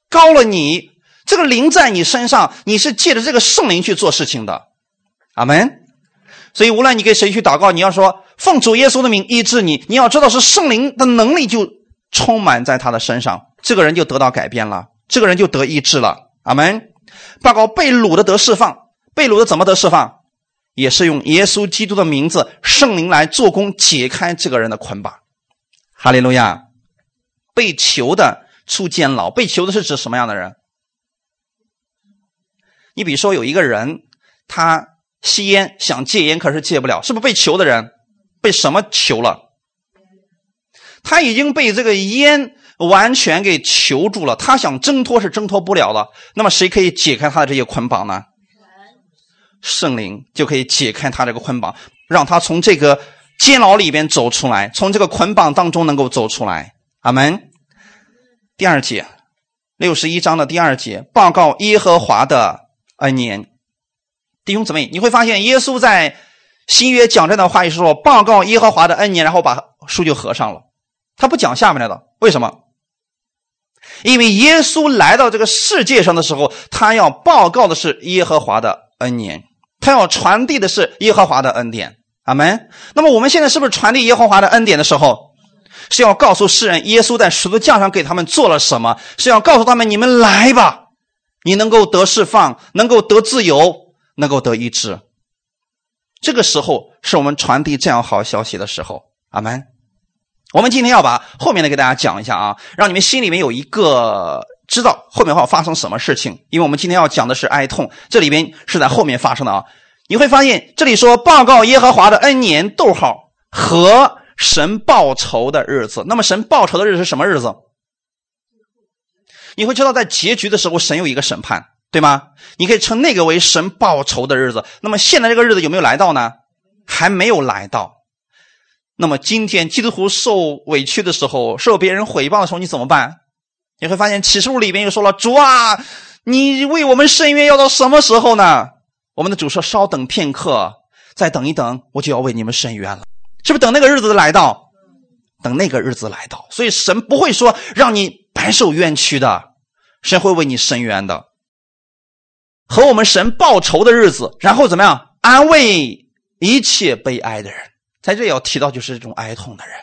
膏了你，这个灵在你身上，你是借着这个圣灵去做事情的。阿们。所以无论你给谁去祷告，你要说奉主耶稣的名医治你，你要知道是圣灵的能力就充满在他的身上，这个人就得到改变了，这个人就得医治了。阿们。报告被掳的得释放，被掳的怎么得释放？也是用耶稣基督的名字，圣灵来做工，解开这个人的捆绑。哈利路亚。被囚的出监牢，被囚的是指什么样的人？你比如说有一个人，他吸烟，想戒烟可是戒不了，是不是被囚的人？被什么囚了？他已经被这个烟完全给囚住了，他想挣脱是挣脱不了了。那么谁可以解开他的这些捆绑呢？圣灵就可以解开他这个捆绑，让他从这个监牢里边走出来，从这个捆绑当中能够走出来。阿们。第二节，六十一章的第二节，报告耶和华的恩年。弟兄姊妹，你会发现耶稣在新约讲这段话语说报告耶和华的恩年，然后把书就合上了，他不讲下面来的。为什么？因为耶稣来到这个世界上的时候，他要报告的是耶和华的恩年，他要传递的是耶和华的恩典。阿们。那么我们现在是不是传递耶和华的恩典的时候，是要告诉世人耶稣在十字架上给他们做了什么，是要告诉他们你们来吧，你能够得释放，能够得自由，能够得医治。这个时候是我们传递这样好消息的时候。阿们。我们今天要把后面的给大家讲一下啊，让你们心里面有一个知道后面会发生什么事情，因为我们今天要讲的是哀痛，这里边是在后面发生的啊。你会发现这里说报告耶和华的恩年逗号和神报仇的日子。那么神报仇的日子是什么日子？你会知道在结局的时候神有一个审判，对吗？你可以称那个为神报仇的日子。那么现在这个日子有没有来到呢？还没有来到。那么今天基督徒受委屈的时候，受别人毁谤的时候，你怎么办？你会发现启示录里面又说了，主啊，你为我们伸冤要到什么时候呢？我们的主说，稍等片刻，再等一等，我就要为你们伸冤了。是不是等那个日子来到？等那个日子来到。所以神不会说让你白受冤屈的，神会为你伸冤的，和我们神报仇的日子。然后怎么样？安慰一切悲哀的人。在这也要提到，就是这种哀痛的人。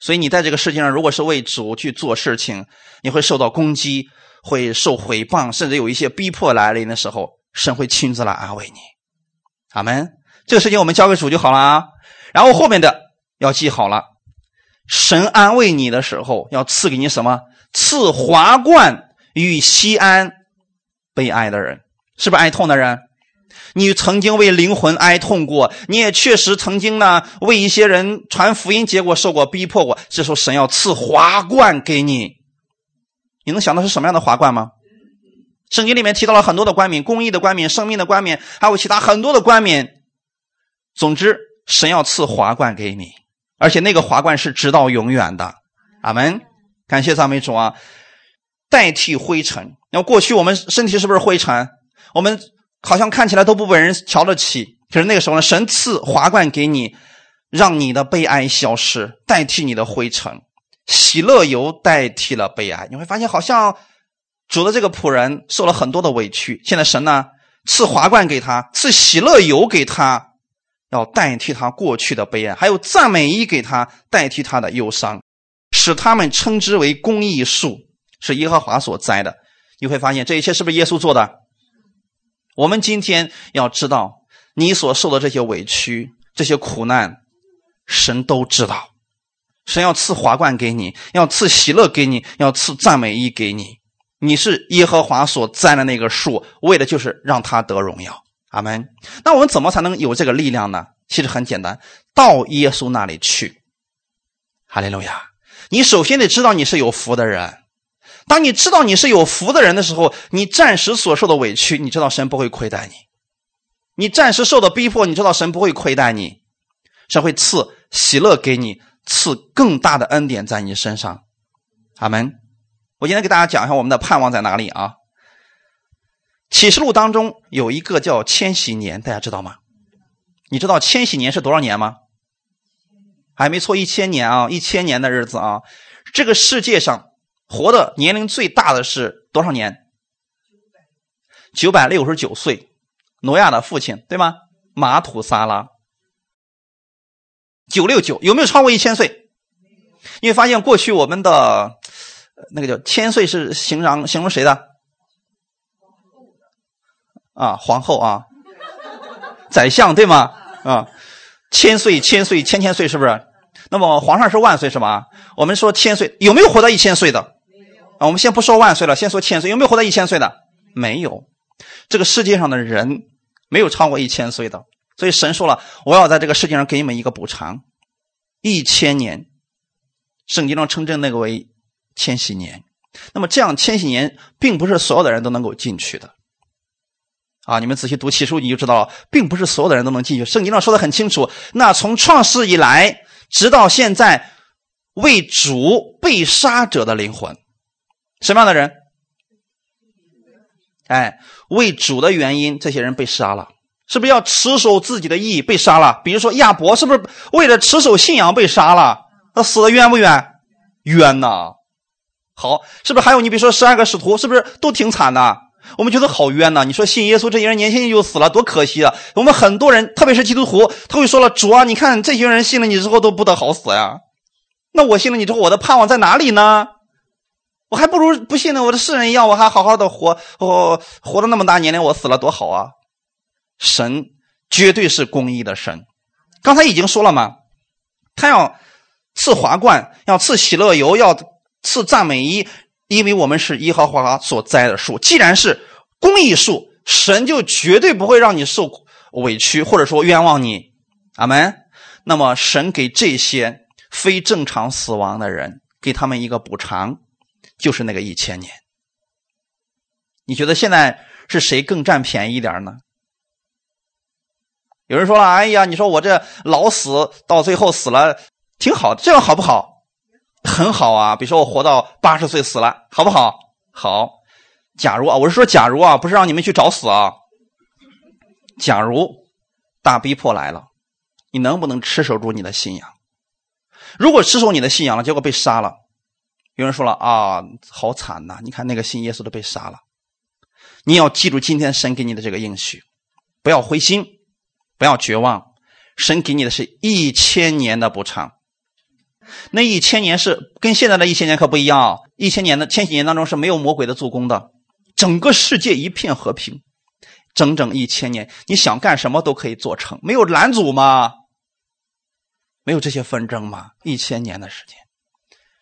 所以你在这个世界上，如果是为主去做事情，你会受到攻击，会受毁谤，甚至有一些逼迫来临的时候，神会亲自来安慰你。阿们。这个事情我们交给主就好了啊。然后后面的要记好了，神安慰你的时候要赐给你什么？赐华冠与西安悲哀的人。是不是哀痛的人？你曾经为灵魂哀痛过，你也确实曾经呢为一些人传福音，结果受过逼迫过，这时候神要赐华冠给你。你能想到是什么样的华冠吗？圣经里面提到了很多的冠冕，公义的冠冕，生命的冠冕，还有其他很多的冠冕。总之神要赐华冠给你，而且那个华冠是直到永远的。阿们。感谢赞美主啊。代替灰尘。那过去我们身体是不是灰尘？我们好像看起来都不被人瞧得起，可是那个时候呢，神赐华冠给你，让你的悲哀消失，代替你的灰尘。喜乐油代替了悲哀。你会发现好像主的这个仆人受了很多的委屈，现在神呢赐华冠给他，赐喜乐油给他，要代替他过去的悲哀，还有赞美衣给他，代替他的忧伤，使他们称之为公义树，是耶和华所栽的。你会发现这一切是不是耶稣做的？我们今天要知道，你所受的这些委屈，这些苦难，神都知道。神要赐华冠给你，要赐喜乐给你，要赐赞美衣给你。你是耶和华所栽的那个树，为的就是让他得荣耀。阿们。那我们怎么才能有这个力量呢？其实很简单，到耶稣那里去。哈利路亚。你首先得知道你是有福的人。当你知道你是有福的人的时候，你暂时所受的委屈，你知道神不会亏待你。你暂时受的逼迫，你知道神不会亏待你。神会赐喜乐给你，赐更大的恩典在你身上。阿们。我今天给大家讲一下我们的盼望在哪里啊。启示录当中有一个叫千禧年，大家知道吗？你知道千禧年是多少年吗？还没错，一千年啊，一千年的日子啊。这个世界上活的年龄最大的是多少年？九百六十九岁，挪亚的父亲，对吗？马土撒拉。九百六十九，有没有超过一千岁？你会发现过去我们的那个叫千岁是形容形容谁的？啊，皇后啊，宰相，对吗？啊，千岁千岁千千岁，是不是？那么皇上是万岁，是吧？我们说千岁，有没有活到一千岁的？啊，我们先不说万岁了，先说千岁，有没有活到一千岁的？没有。这个世界上的人没有超过一千岁的，所以神说了，我要在这个世界上给你们一个补偿，一千年。圣经上称这那个为千禧年。那么这样千禧年并不是所有的人都能够进去的。啊，你们仔细读启示录你就知道了，并不是所有的人都能进去。圣经上说得很清楚，那从创世以来直到现在为主被杀者的灵魂，什么样的人？哎，为主的原因这些人被杀了，是不是要持守自己的意义被杀了？比如说亚伯是不是为了持守信仰被杀了？他死得冤不冤？冤呐！好，是不是还有你比如说十二个使徒，是不是都挺惨的？我们觉得好冤呐、啊！你说信耶稣这些人年轻就死了，多可惜啊！我们很多人，特别是基督徒，他会说了：“主啊，你看这些人信了你之后都不得好死呀、啊。那我信了你之后，我的盼望在哪里呢？我还不如不信呢，我的世人一样，我还好好的活，我、哦、活到那么大年龄，我死了多好啊！”神绝对是公义的神，刚才已经说了嘛，他要赐华冠，要赐喜乐油，要赐赞美衣。因为我们是耶和华所栽的树，既然是公义树，神就绝对不会让你受委屈或者说冤枉你。阿们。那么神给这些非正常死亡的人，给他们一个补偿，就是那个一千年。你觉得现在是谁更占便宜一点呢？有人说了，哎呀，你说我这老死到最后死了挺好的，这样好不好？很好啊，比如说我活到八十岁死了，好不好？好。假如啊，我是说假如啊，不是让你们去找死啊。假如大逼迫来了，你能不能持守住你的信仰？如果持守你的信仰了，结果被杀了，有人说了啊，好惨呐、啊！你看那个信耶稣的被杀了。你要记住今天神给你的这个应许，不要灰心，不要绝望，神给你的是一千年的补偿。那一千年是跟现在的一千年可不一样啊！一千年的千禧年当中是没有魔鬼的助攻的，整个世界一片和平，整整一千年，你想干什么都可以做成，没有拦阻吗？没有这些纷争吗？一千年的时间，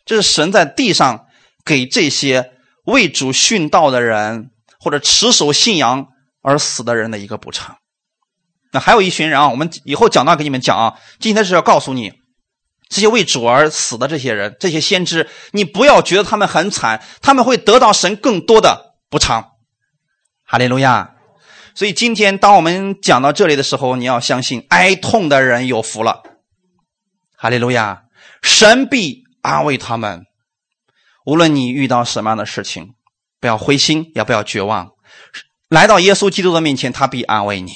这是神在地上给这些为主殉道的人或者持守信仰而死的人的一个补偿。那还有一群人啊，我们以后讲到给你们讲啊，今天是要告诉你这些为主而死的这些人，这些先知，你不要觉得他们很惨，他们会得到神更多的补偿。哈利路亚！所以今天当我们讲到这里的时候，你要相信哀痛的人有福了。哈利路亚！神必安慰他们。无论你遇到什么样的事情，不要灰心，也不要绝望，来到耶稣基督的面前，他必安慰你。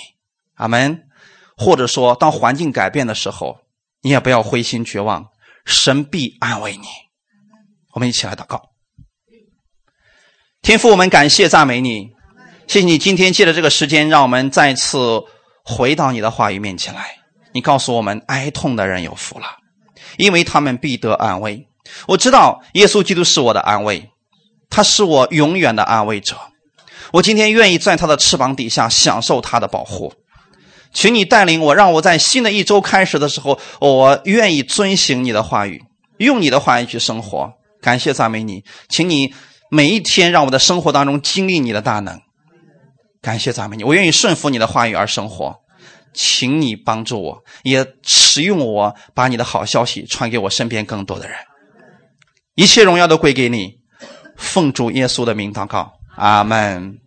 阿们。或者说当环境改变的时候，你也不要灰心绝望，神必安慰你。我们一起来祷告。天父，我们感谢赞美你，谢谢你今天借着这个时间让我们再次回到你的话语面前来。你告诉我们哀痛的人有福了，因为他们必得安慰。我知道耶稣基督是我的安慰，他是我永远的安慰者，我今天愿意在他的翅膀底下享受他的保护。请你带领我，让我在新的一周开始的时候，我愿意遵行你的话语，用你的话语去生活。感谢赞美你，请你每一天让我的生活当中经历你的大能。感谢赞美你，我愿意顺服你的话语而生活。请你帮助我，也使用我，把你的好消息传给我身边更多的人。一切荣耀都归给你，奉主耶稣的名祷告，阿们。